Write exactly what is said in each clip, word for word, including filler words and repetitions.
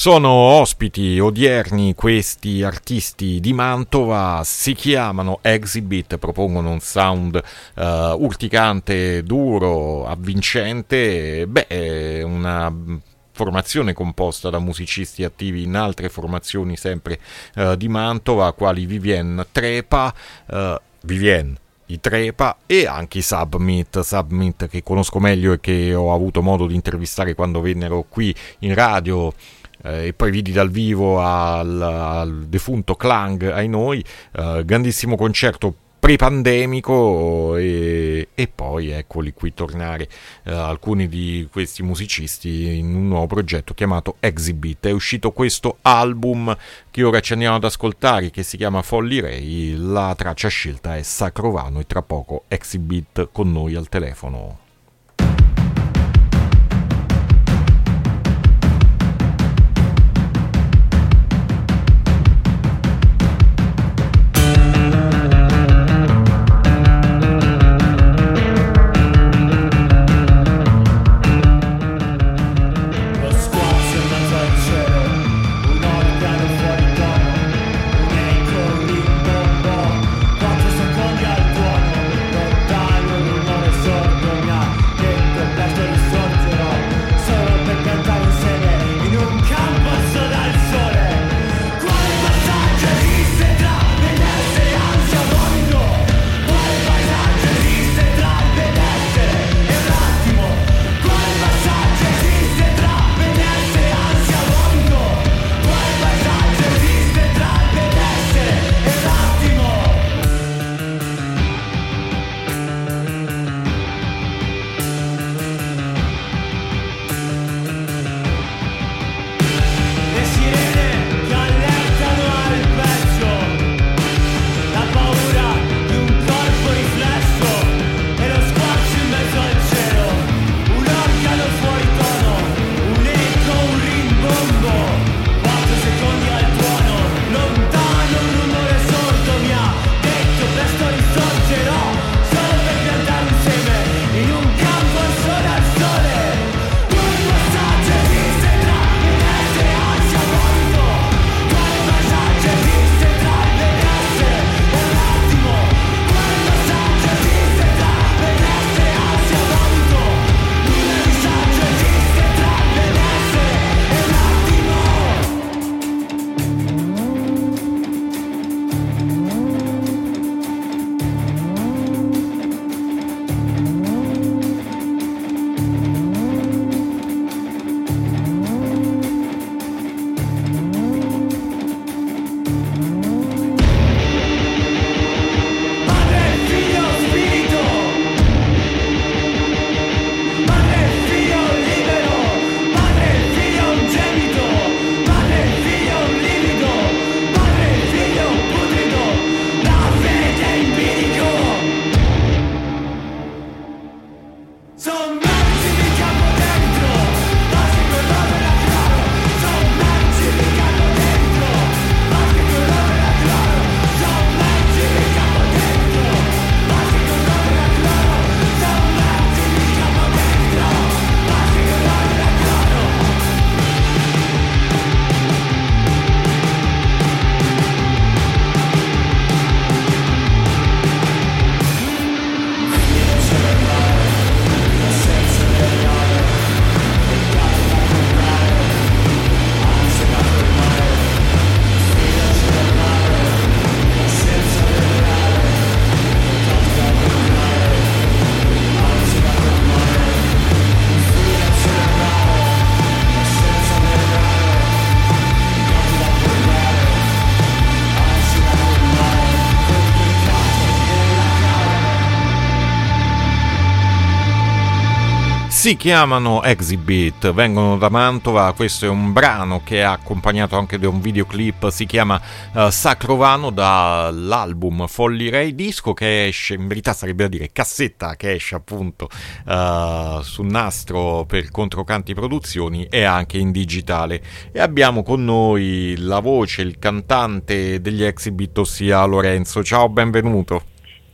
Sono ospiti odierni questi artisti di Mantova, si chiamano Exhibit, propongono un sound uh, urticante, duro, avvincente. Beh, una formazione composta da musicisti attivi in altre formazioni sempre uh, di Mantova, quali Vivien e Trepa, uh, Vivien e Trepa e anche i Submit, Submit che conosco meglio e che ho avuto modo di intervistare quando vennero qui in radio. Eh, e poi vidi dal vivo al, al defunto Clang ai noi, eh, grandissimo concerto pre-pandemico, e, e poi eccoli qui tornare eh, alcuni di questi musicisti in un nuovo progetto chiamato Exhibit. È uscito questo album che ora ci andiamo ad ascoltare, che si chiama Folli Rei, la traccia scelta è Sacro Vano, e tra poco Exhibit con noi al telefono. Si chiamano Exhibit, vengono da Mantova, questo è un brano che è accompagnato anche da un videoclip, si chiama uh, Sacro Vano, dall'album Folli Rei, disco che esce, in verità sarebbe da dire cassetta, che esce appunto uh, sul nastro per Controcanti Produzioni e anche in digitale. E abbiamo con noi la voce, il cantante degli Exhibit, ossia Lorenzo. Ciao, benvenuto.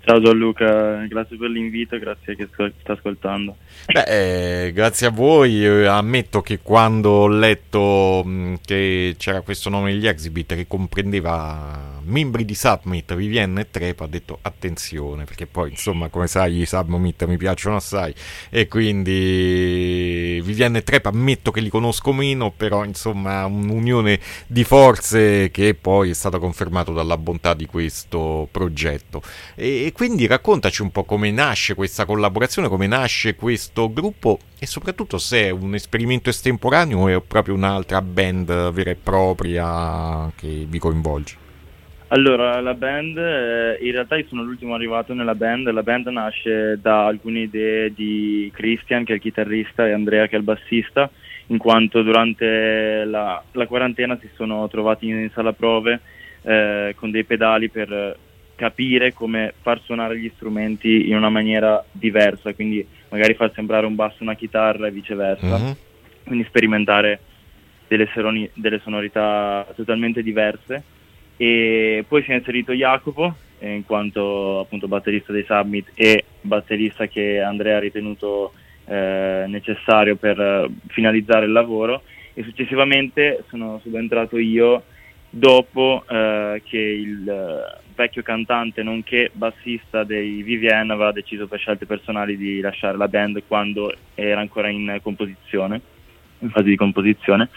Ciao Gianluca, grazie per l'invito, grazie che sto, sta ascoltando. Beh, eh, grazie a voi. Io ammetto che quando ho letto mh, che c'era questo nome degli Exhibit che comprendeva membri di Submit, Vivien e Trepa, ho detto attenzione, perché poi insomma, come sai, i Submit mi piacciono assai, e quindi Vivien e Trepa ammetto che li conosco meno, però insomma un'unione di forze che poi è stata confermata dalla bontà di questo progetto. E quindi raccontaci un po' come nasce questa collaborazione, come nasce questo gruppo e soprattutto se è un esperimento estemporaneo o è proprio un'altra band vera e propria che vi coinvolge. Allora, la band, eh, in realtà io sono l'ultimo arrivato nella band. La band nasce da alcune idee di Christian, che è il chitarrista, e Andrea, che è il bassista, in quanto durante la, la quarantena si sono trovati in sala prove eh, con dei pedali per capire come far suonare gli strumenti in una maniera diversa, quindi magari far sembrare un basso una chitarra e viceversa, uh-huh. Quindi sperimentare delle, seroni, delle sonorità totalmente diverse. E poi si è inserito Jacopo, eh, in quanto appunto batterista dei Submit e batterista che Andrea ha ritenuto eh, necessario per eh, finalizzare il lavoro, e successivamente sono subentrato io dopo eh, che il eh, vecchio cantante nonché bassista dei Vivien aveva deciso per scelte personali di lasciare la band quando era ancora in composizione, in fase di composizione,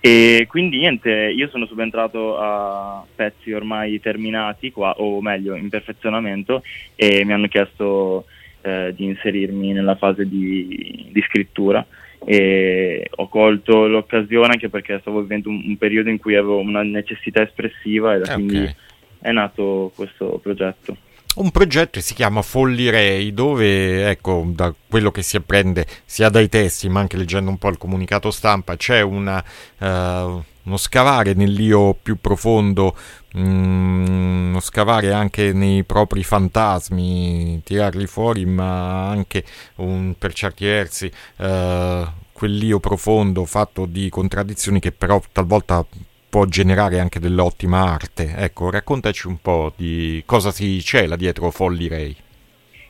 e quindi niente, io sono subentrato a pezzi ormai terminati qua, o meglio in perfezionamento, e mi hanno chiesto eh, di inserirmi nella fase di, di scrittura, e ho colto l'occasione anche perché stavo vivendo un, un periodo in cui avevo una necessità espressiva, e da okay. quindi è nato questo progetto. Un progetto che si chiama Folli Rei, dove, ecco, da quello che si apprende sia dai testi ma anche leggendo un po' il comunicato stampa, c'è una, uh, uno scavare nell'io più profondo, mh, uno scavare anche nei propri fantasmi, tirarli fuori, ma anche un, per certi versi uh, quell'io profondo fatto di contraddizioni che però talvolta può generare anche dell'ottima arte. Ecco, raccontaci un po' di cosa si cela dietro Folli Rei.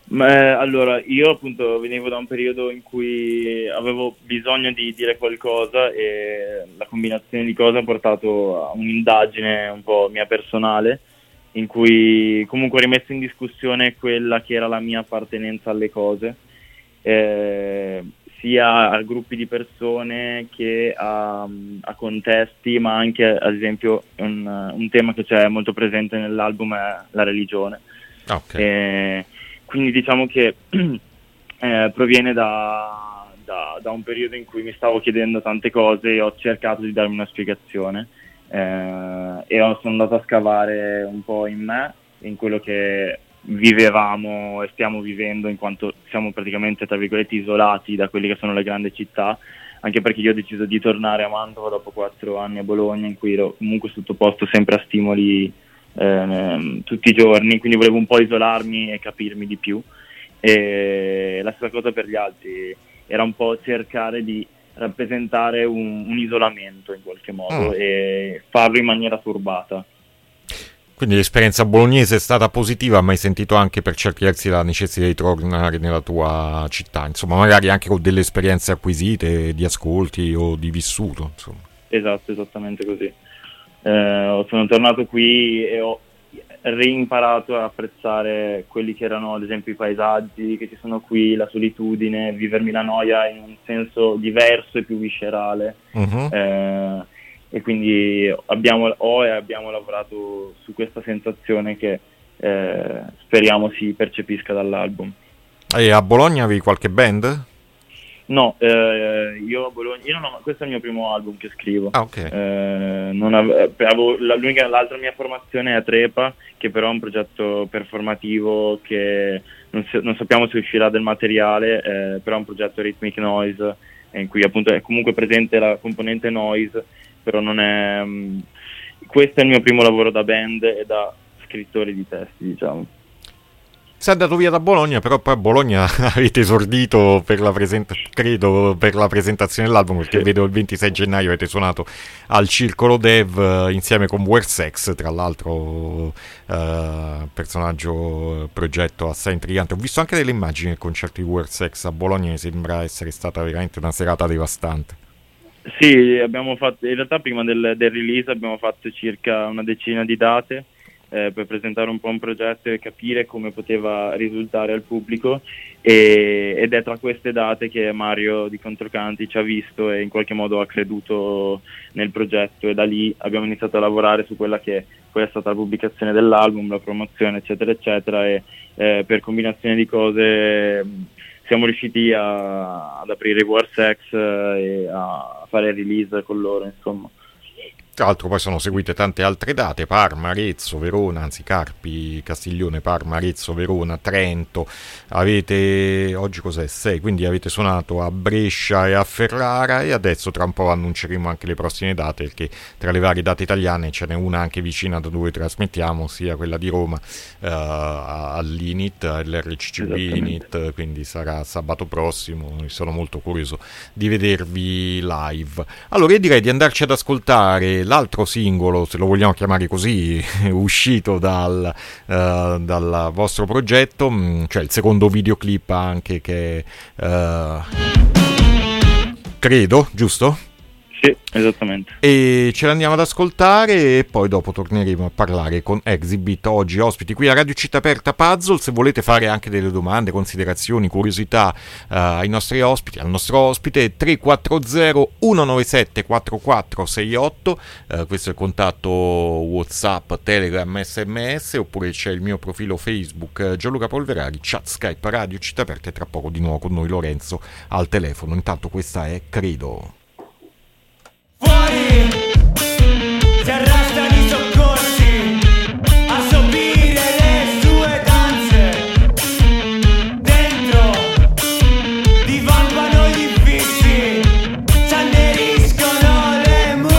Ma, allora, io appunto venivo da un periodo in cui avevo bisogno di dire qualcosa, e la combinazione di cose ha portato a un'indagine un po' mia personale, in cui comunque ho rimesso in discussione quella che era la mia appartenenza alle cose, eh, sia a gruppi di persone che a, a contesti, ma anche, ad esempio, un, un tema che c'è molto presente nell'album è la religione. Okay. E quindi diciamo che eh, proviene da, da, da un periodo in cui mi stavo chiedendo tante cose e ho cercato di darmi una spiegazione, eh, e sono andato a scavare un po' in me, in quello che vivevamo e stiamo vivendo, in quanto siamo praticamente tra virgolette isolati da quelle che sono le grandi città, anche perché io ho deciso di tornare a Mantova dopo quattro anni a Bologna, in cui ero comunque sottoposto sempre a stimoli eh, tutti i giorni, quindi volevo un po' isolarmi e capirmi di più, e la stessa cosa per gli altri, era un po' cercare di rappresentare un, un isolamento in qualche modo, mm. e farlo in maniera turbata. Quindi l'esperienza bolognese è stata positiva, ma hai sentito anche per certi versi la necessità di tornare nella tua città, insomma, magari anche con delle esperienze acquisite di ascolti o di vissuto, insomma. Esatto, esattamente così. Eh, sono tornato qui e ho reimparato a apprezzare quelli che erano, ad esempio, i paesaggi che ci sono qui, la solitudine, vivermi la noia in un senso diverso e più viscerale. Uh-huh. Eh, e quindi abbiamo ho e abbiamo lavorato su questa sensazione che eh, speriamo si percepisca dall'album. E a Bologna avevi qualche band? No, eh, io a Bologna io non ho, questo è il mio primo album che scrivo. Ah, okay. eh, non avevo, avevo, l'unica, l'altra mia formazione è a Trepa, che però è un progetto performativo che non, si, non sappiamo se uscirà del materiale, eh, però è un progetto Rhythmic Noise, eh, in cui appunto è comunque presente la componente noise, però non è um, questo è il mio primo lavoro da band e da scrittore di testi, diciamo. Si è andato via da Bologna, però poi a Bologna avete esordito per la presenta- credo per la presentazione dell'album, perché sì. Vedo il ventisei gennaio avete suonato al Circolo Dev insieme con Wersex, tra l'altro eh, personaggio, progetto assai intrigante. Ho visto anche delle immagini del concerto di Wersex a Bologna, mi sembra essere stata veramente una serata devastante. Sì, abbiamo fatto, in realtà prima del, del release abbiamo fatto circa una decina di date Eh, per presentare un po' un progetto e capire come poteva risultare al pubblico, e, ed è tra queste date che Mario di Controcanti ci ha visto e in qualche modo ha creduto nel progetto, e da lì abbiamo iniziato a lavorare su quella che poi è stata la pubblicazione dell'album, la promozione eccetera eccetera, e eh, per combinazione di cose siamo riusciti a, ad aprire Wersex e a fare il release con loro, insomma. Tra l'altro poi sono seguite tante altre date: Parma, Arezzo, Verona, anzi Carpi, Castiglione, Parma, Arezzo, Verona, Trento. Avete, oggi cos'è? sei, quindi avete suonato a Brescia e a Ferrara, e adesso tra un po' annunceremo anche le prossime date, perché tra le varie date italiane ce n'è una anche vicina da dove trasmettiamo, ossia quella di Roma, eh, all'Init, all'erre ci ci bi Init, quindi sarà sabato prossimo, sono molto curioso di vedervi live. Allora io direi di andarci ad ascoltare l'altro singolo, se lo vogliamo chiamare così, uscito dal, uh, dal vostro progetto, cioè il secondo videoclip anche, che uh, credo, giusto? Sì, esattamente. E ce l'andiamo ad ascoltare e poi dopo torneremo a parlare con Exhibit, oggi ospiti qui a Radio Città Aperta Puzzle. Se volete fare anche delle domande, considerazioni, curiosità uh, ai nostri ospiti, al nostro ospite, tre quattro zero uno nove sette quattro quattro sei otto, uh, questo è il contatto WhatsApp, Telegram, esse emme esse, oppure c'è il mio profilo Facebook Gianluca Polverari, chat Skype Radio Città Aperta, e tra poco di nuovo con noi Lorenzo al telefono. Intanto questa è Credo. Fuori si arrestano i soccorsi a sopire le sue danze, dentro divampano gli vizi, ci anneriscono le mura.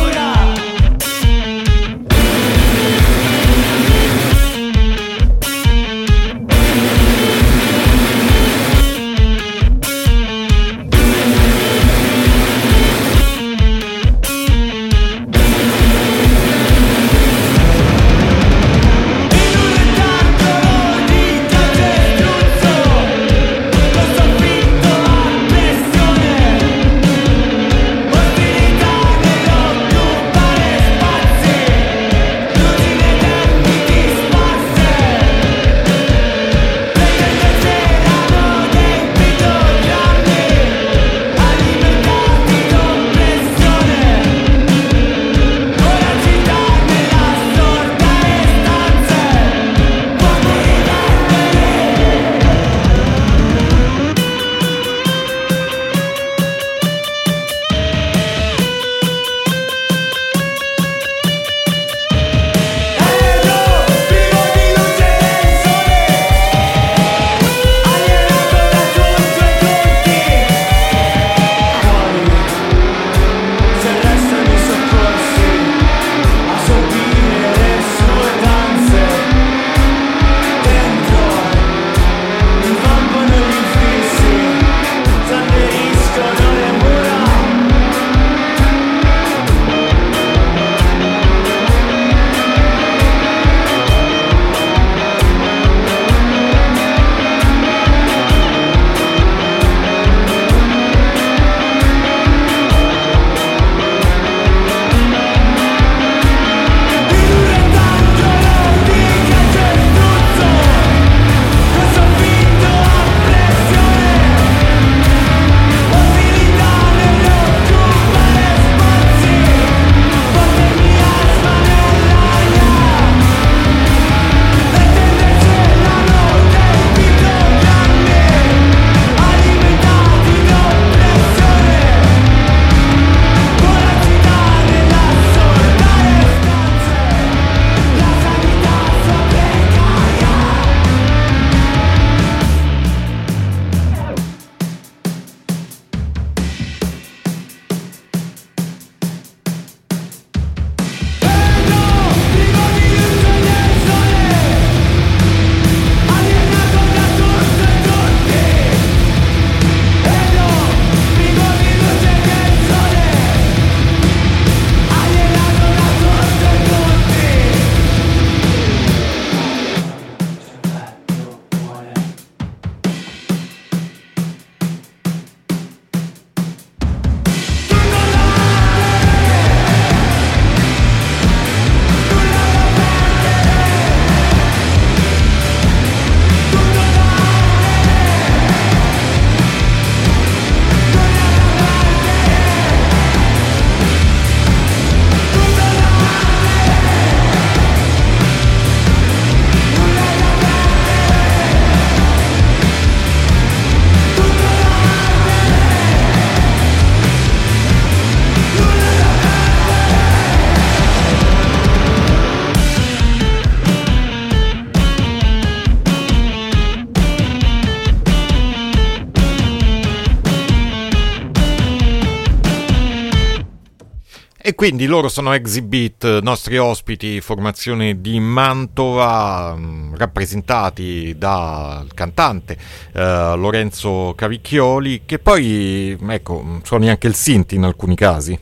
quindi loro sono Exhibit, nostri ospiti, formazione di Mantova, rappresentati dal cantante eh, Lorenzo Cavicchioli, che poi ecco suoni anche il synth in alcuni casi.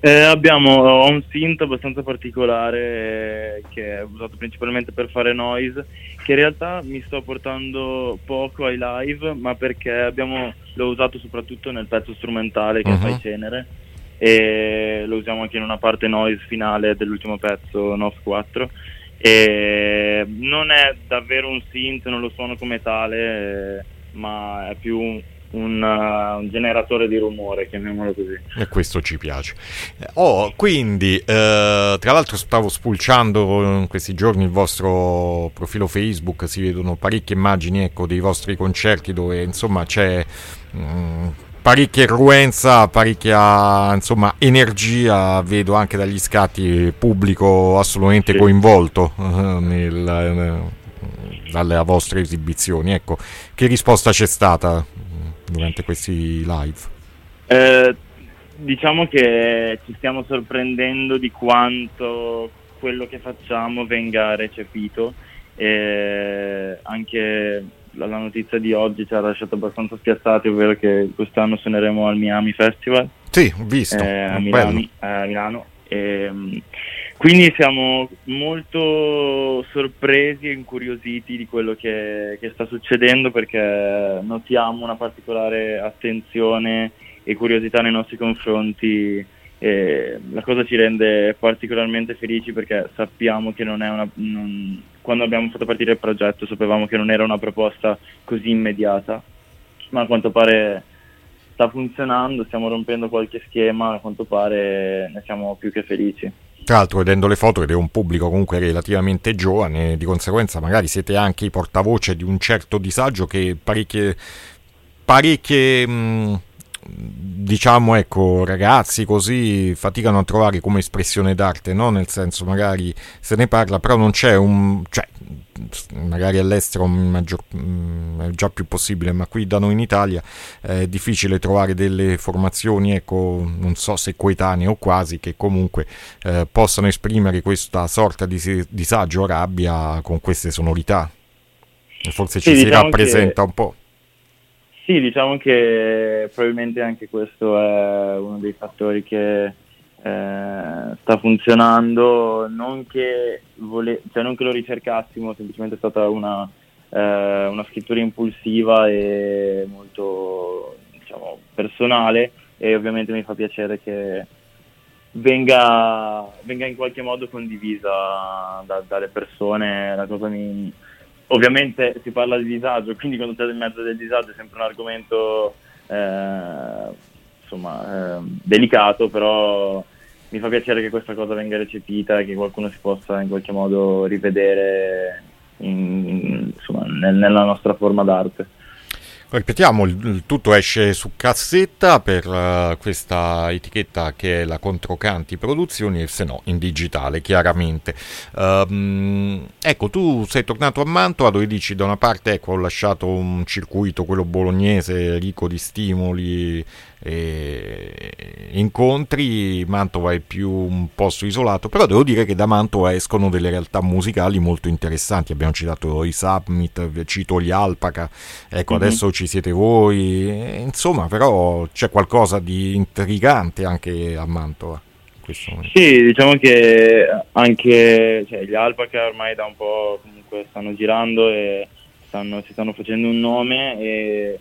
Eh, abbiamo un synth abbastanza particolare eh, che è usato principalmente per fare noise, che in realtà mi sto portando poco ai live, ma perché abbiamo, l'ho usato soprattutto nel pezzo strumentale che uh-huh. Fai Cenere, e lo usiamo anche in una parte noise finale dell'ultimo pezzo, N O F quattro, e non è davvero un synth, non lo suono come tale, eh, ma è più un Un, uh, un generatore di rumore, chiamiamolo così. E questo ci piace. Oh, quindi eh, tra l'altro stavo spulciando in questi giorni il vostro profilo Facebook, si vedono parecchie immagini, ecco, dei vostri concerti dove insomma c'è mh, parecchia irruenza, parecchia insomma energia, vedo anche dagli scatti pubblico assolutamente sì. coinvolto eh, nel, eh, dalle vostre esibizioni, ecco. Che risposta c'è stata durante questi live? Eh, diciamo che ci stiamo sorprendendo di quanto quello che facciamo venga recepito, e anche la, la notizia di oggi ci ha lasciato abbastanza spiazzati, ovvero che quest'anno suoneremo al M I A M I Festival. Sì, ho visto, eh, a Milano, eh, a Milano. E, quindi siamo molto sorpresi e incuriositi di quello che, che sta succedendo, perché notiamo una particolare attenzione e curiosità nei nostri confronti, e la cosa ci rende particolarmente felici, perché sappiamo che non è una non, quando abbiamo fatto partire il progetto sapevamo che non era una proposta così immediata, ma a quanto pare sta funzionando, stiamo rompendo qualche schema, a quanto pare ne siamo più che felici. Tra l'altro, vedendo le foto, ed è un pubblico comunque relativamente giovane, di conseguenza magari siete anche i portavoce di un certo disagio che parecchie, parecchie mh, diciamo ecco ragazzi così faticano a trovare come espressione d'arte, no? Nel senso, magari se ne parla, però non c'è un... cioè, magari all'estero maggior, è già più possibile, ma qui da noi in Italia è difficile trovare delle formazioni, ecco, non so se coetanee o quasi, che comunque eh, possano esprimere questa sorta di disagio o rabbia con queste sonorità, e forse sì, ci diciamo si rappresenta che... un po'. Sì, diciamo che probabilmente anche questo è uno dei fattori che Eh, sta funzionando, non che vole- cioè non che lo ricercassimo, semplicemente è stata una, eh, una scrittura impulsiva e molto, diciamo, personale, e ovviamente mi fa piacere che venga, venga in qualche modo condivisa da, dalle persone. La cosa mi... Ovviamente si parla di disagio, quindi quando c'è in mezzo del disagio è sempre un argomento eh, insomma eh, delicato, però mi fa piacere che questa cosa venga recepita e che qualcuno si possa in qualche modo rivedere in, in, insomma, nel, nella nostra forma d'arte. Ripetiamo, il, il tutto esce su cassetta per uh, questa etichetta che è la Controcanti Produzioni, e se no in digitale chiaramente. Um, ecco, tu sei tornato a Mantova, dove dici da una parte ecco ho lasciato un circuito, quello bolognese, ricco di stimoli e incontri, Mantova è più un posto isolato, però devo dire che da Mantova escono delle realtà musicali molto interessanti. Abbiamo citato i Submit, cito gli Alpaca, ecco mm-hmm. adesso ci siete voi, insomma, però c'è qualcosa di intrigante anche a Mantova in questo momento. Sì, diciamo che anche cioè, gli Alpaca ormai da un po' comunque stanno girando e stanno, si stanno facendo un nome, e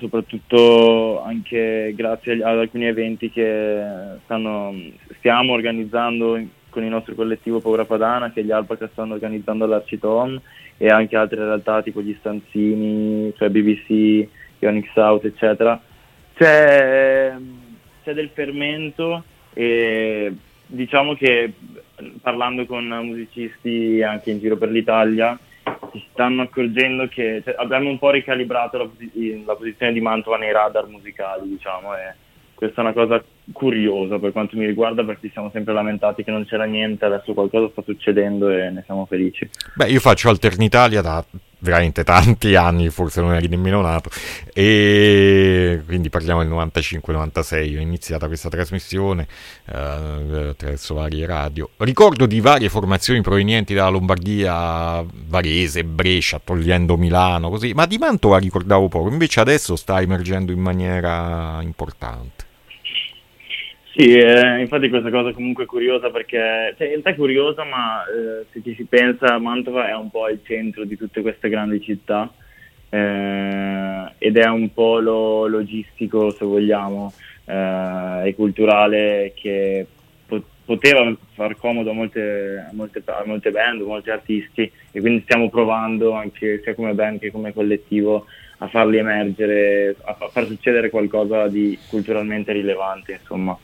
soprattutto anche grazie ad alcuni eventi che stanno, stiamo organizzando con il nostro collettivo Paura Padana, che gli Alpaca stanno organizzando all'Arcitom, e anche altre realtà tipo gli Stanzini, cioè B B C, Ionic South, eccetera. C'è, c'è del fermento, e diciamo che parlando con musicisti anche in giro per l'Italia si stanno accorgendo che cioè, abbiamo un po' ricalibrato la, posi- la posizione di Mantova nei radar musicali, diciamo, e questa è una cosa curiosa per quanto mi riguarda, perché siamo sempre lamentati che non c'era niente, adesso qualcosa sta succedendo e ne siamo felici. Beh, io faccio Alternitalia da veramente tanti anni, forse non eri nemmeno nato, e quindi parliamo del novantacinque novantasei. Ho iniziato questa trasmissione eh, attraverso varie radio. Ricordo di varie formazioni provenienti dalla Lombardia, Varese, Brescia, togliendo Milano, così, ma di Mantova ricordavo poco, invece adesso sta emergendo in maniera importante. Sì, eh, infatti questa cosa comunque è curiosa perché, cioè, in realtà è curiosa, ma eh, se ci si pensa, Mantova è un po' il centro di tutte queste grandi città eh, ed è un polo logistico, se vogliamo, eh, e culturale che po- poteva far comodo a molte, a, molte, a molte band, a molti artisti, e quindi stiamo provando anche sia come band che come collettivo a farli emergere, a far succedere qualcosa di culturalmente rilevante, insomma.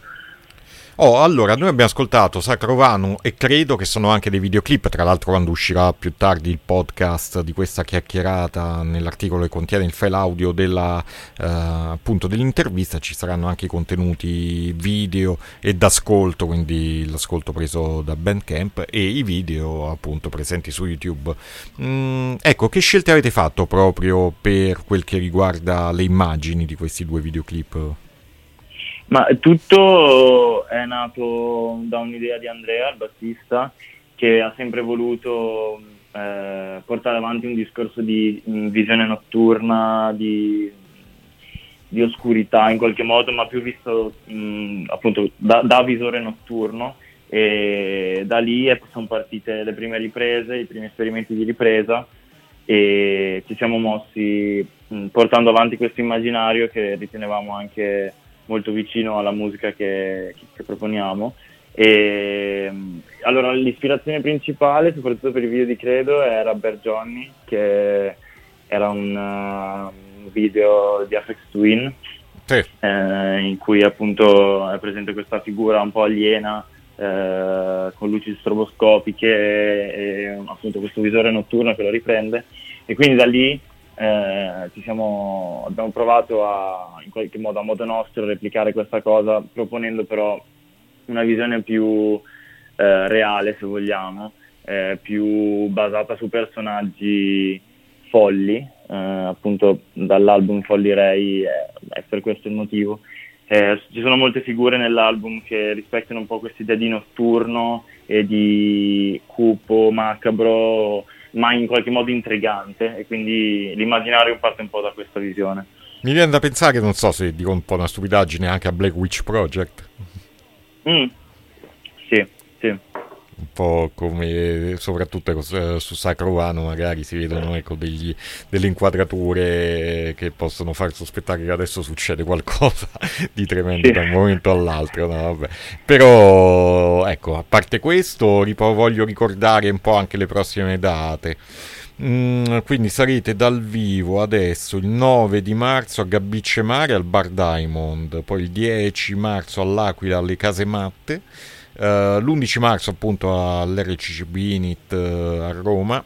Oh, allora, noi abbiamo ascoltato Sacro Vano e credo che sono anche dei videoclip, tra l'altro quando uscirà più tardi il podcast di questa chiacchierata nell'articolo che contiene il file audio della, eh, appunto dell'intervista, ci saranno anche i contenuti video e d'ascolto, quindi l'ascolto preso da Bandcamp e i video appunto presenti su YouTube. Mm, ecco, che scelte avete fatto proprio per quel che riguarda le immagini di questi due videoclip? Ma tutto è nato da un'idea di Andrea, il bassista, che ha sempre voluto eh, portare avanti un discorso di visione notturna, di, di oscurità in qualche modo, ma più visto mh, appunto da, da visore notturno, e da lì sono partite le prime riprese, i primi esperimenti di ripresa, e ci siamo mossi mh, portando avanti questo immaginario che ritenevamo anche molto vicino alla musica che, che proponiamo. E allora l'ispirazione principale, soprattutto per il video di Credo, era Bear Johnny, che era un uh, video di Apex Twin, sì. eh, in cui appunto è presente questa figura un po' aliena, eh, con luci stroboscopiche e appunto questo visore notturno che lo riprende, e quindi da lì Eh, ci siamo, abbiamo provato a, in qualche modo a modo nostro, a replicare questa cosa, proponendo però una visione più eh, reale, se vogliamo, eh, più basata su personaggi folli, eh, appunto dall'album Folli Rei, eh, è per questo il motivo. Eh, ci sono molte figure nell'album che rispecchiano un po' quest'idea di notturno e di cupo, macabro, ma in qualche modo intrigante, e quindi l'immaginario parte un po' da questa visione. Mi viene da pensare, non so se dico un po' una stupidaggine, anche a Black Witch Project. Mm. Sì, sì. Un po' come, soprattutto eh, su Sacro Vano magari si vedono, ecco, degli, delle inquadrature che possono far sospettare che adesso succede qualcosa di tremendo, sì, da un momento all'altro, no, vabbè. Però ecco, a parte questo, ripro- voglio ricordare un po' anche le prossime date. Mm, quindi sarete dal vivo adesso il nove di marzo a Gabicce Mare al Bar Diamond, poi il dieci marzo all'Aquila alle Case Matte, Uh, l'undici marzo appunto all'R C C B Init uh, a Roma,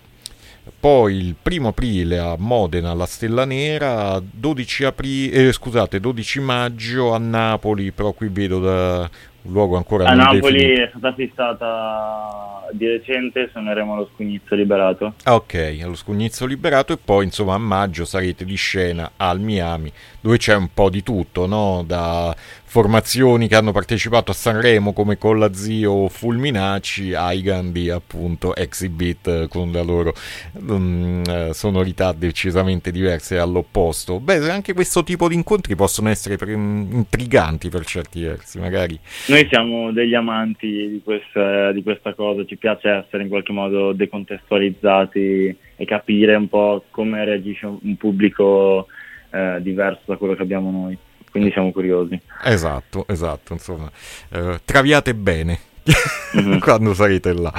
poi il primo aprile a Modena alla Stella Nera, dodici, apri- eh, scusate, dodici maggio a Napoli, però qui vedo da un luogo ancora a non Napoli definito. È stata fissata di recente, suoneremo allo Scugnizzo Liberato. Ah, ok, allo Scugnizzo Liberato, e poi insomma a maggio sarete di scena al M I A M I, dove c'è un po' di tutto, no? Da formazioni che hanno partecipato a Sanremo come con la zio Fulminacci, Aigandi, appunto Exhibit con la loro um, sonorità decisamente diverse all'opposto. Beh, anche questo tipo di incontri possono essere pre- intriganti per certi versi, magari. Noi siamo degli amanti di questa, di questa cosa, ci piace essere in qualche modo decontestualizzati e capire un po' come reagisce un pubblico eh, diverso da quello che abbiamo noi. Quindi siamo curiosi. Esatto, esatto, insomma, eh, traviate bene mm-hmm. quando sarete là.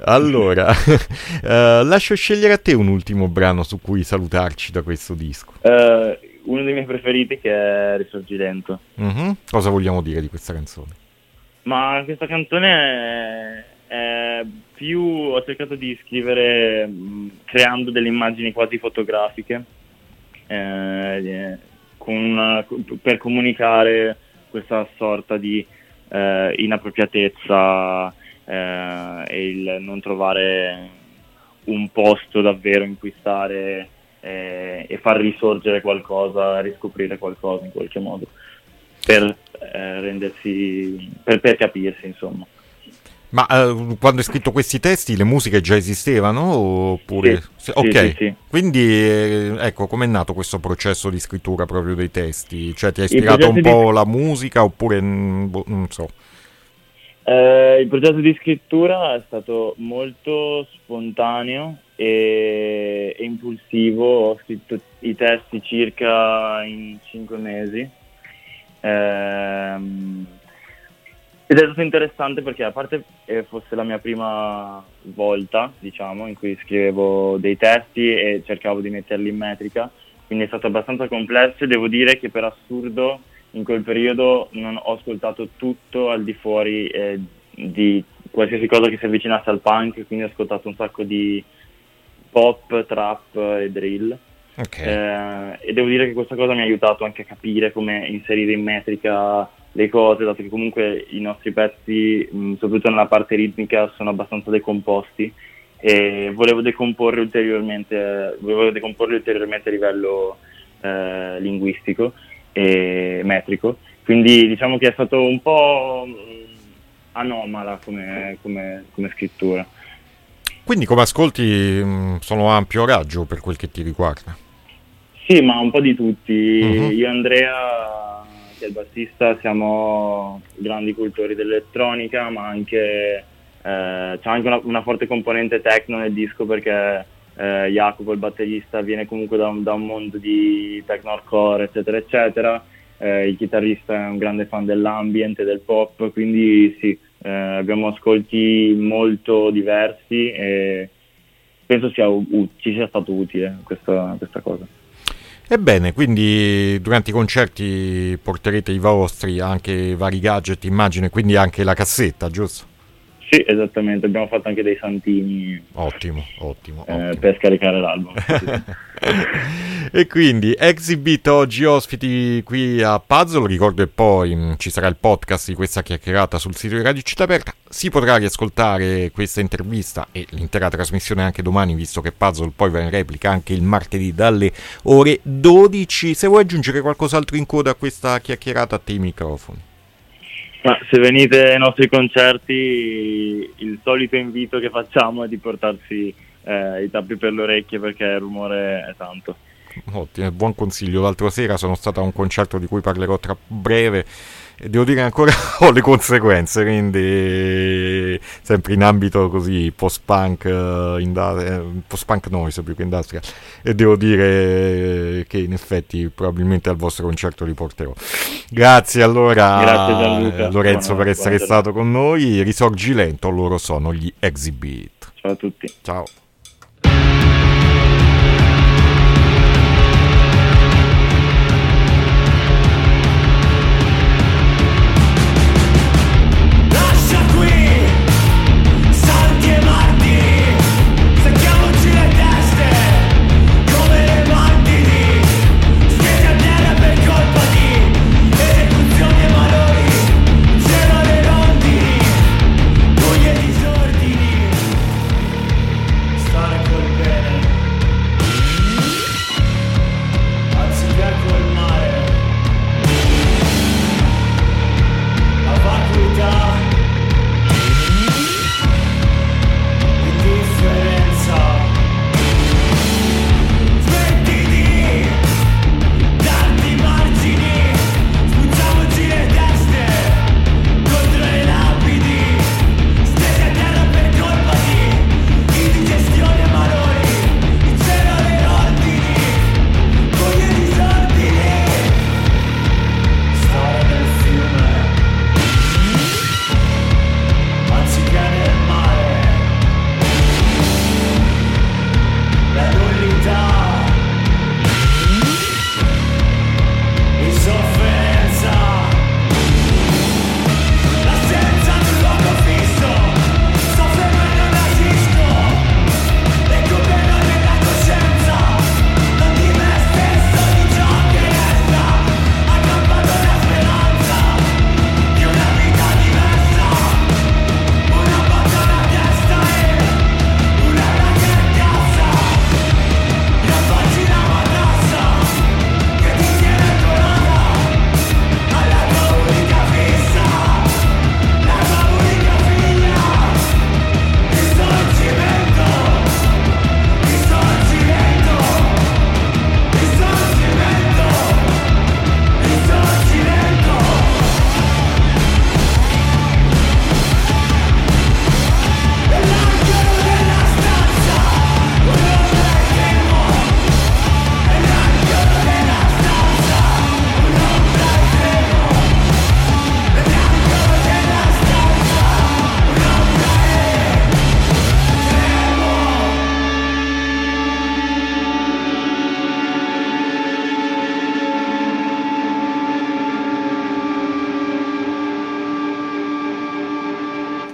Allora, eh, lascio scegliere a te un ultimo brano su cui salutarci da questo disco. Eh, uno dei miei preferiti, che è Risorgimento. Mm-hmm. Cosa vogliamo dire di questa canzone? Ma questa canzone è, è più... ho cercato di scrivere mh, creando delle immagini quasi fotografiche, eh, Con una, per comunicare questa sorta di eh, inappropriatezza eh, e il non trovare un posto davvero in cui stare eh, e far risorgere qualcosa, riscoprire qualcosa in qualche modo per eh, rendersi per, per capirsi, insomma. Ma eh, quando hai scritto questi testi le musiche già esistevano oppure? Sì, sì, ok, sì, sì. Quindi eh, ecco, com'è nato questo processo di scrittura proprio dei testi? Cioè ti ha ispirato un po' di... la musica oppure mh, boh, non so? Eh, il progetto di scrittura è stato molto spontaneo e, e impulsivo. Ho scritto i testi circa in cinque mesi. Ehm... Ed è stato interessante perché, a parte eh, fosse la mia prima volta, diciamo, in cui scrivevo dei testi e cercavo di metterli in metrica, quindi è stato abbastanza complesso e devo dire che per assurdo in quel periodo non ho ascoltato tutto al di fuori eh, di qualsiasi cosa che si avvicinasse al punk, quindi ho ascoltato un sacco di pop, trap e drill. Okay. Eh, e devo dire che questa cosa mi ha aiutato anche a capire come inserire in metrica le cose, dato che comunque i nostri pezzi, mh, soprattutto nella parte ritmica, sono abbastanza decomposti e volevo decomporre ulteriormente, volevo decomporre ulteriormente a livello eh, linguistico e metrico. Quindi diciamo che è stato un po' anomala come, come, come scrittura. Quindi come ascolti mh, sono ampio raggio per quel che ti riguarda? Sì, ma un po' di tutti. Mm-hmm. Io e Andrea, il bassista, siamo grandi cultori dell'elettronica, ma anche eh, c'è anche una, una forte componente techno nel disco, perché eh, Jacopo, il batterista, viene comunque da un, da un mondo di techno-core, eccetera eccetera. Eh, il chitarrista è un grande fan dell'ambient e del pop, quindi sì, eh, abbiamo ascolti molto diversi e penso sia u- ci sia stato utile questa, questa cosa. Ebbene, quindi durante i concerti porterete i vostri anche vari gadget, immagino, quindi anche la cassetta, giusto? Sì, esattamente, abbiamo fatto anche dei santini. Ottimo, ottimo, eh, ottimo. Per scaricare l'album. E quindi Exhibit oggi ospiti qui a Puzzle, ricordo, e poi mh, ci sarà il podcast di questa chiacchierata sul sito di Radio Città Aperta. Si potrà riascoltare questa intervista e l'intera trasmissione anche domani, visto che Puzzle poi va in replica anche il martedì dalle ore dodici. Se vuoi aggiungere qualcos'altro in coda a questa chiacchierata, a te i microfoni. Ma se venite ai nostri concerti, il solito invito che facciamo è di portarsi eh, i tappi per le orecchie, perché il rumore è tanto. Ottimo, buon consiglio. L'altra sera sono stato a un concerto di cui parlerò tra breve e devo dire ancora ho le conseguenze, quindi sempre in ambito così post-punk, inda- post-punk noise più che industrial, e devo dire che in effetti probabilmente al vostro concerto li porterò. Grazie allora. Grazie Gianluca, Lorenzo, buona, per essere buona. Stato con noi. Risorgimento, loro sono gli Exhibit. Ciao a tutti. Ciao.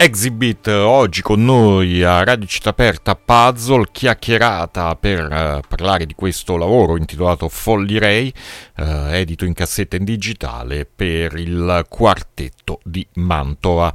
Exhibit oggi con noi a Radio Città Aperta, Puzzle, chiacchierata per eh, parlare di questo lavoro intitolato Folli Rei, eh, edito in cassetta in digitale per il quartetto di Mantova.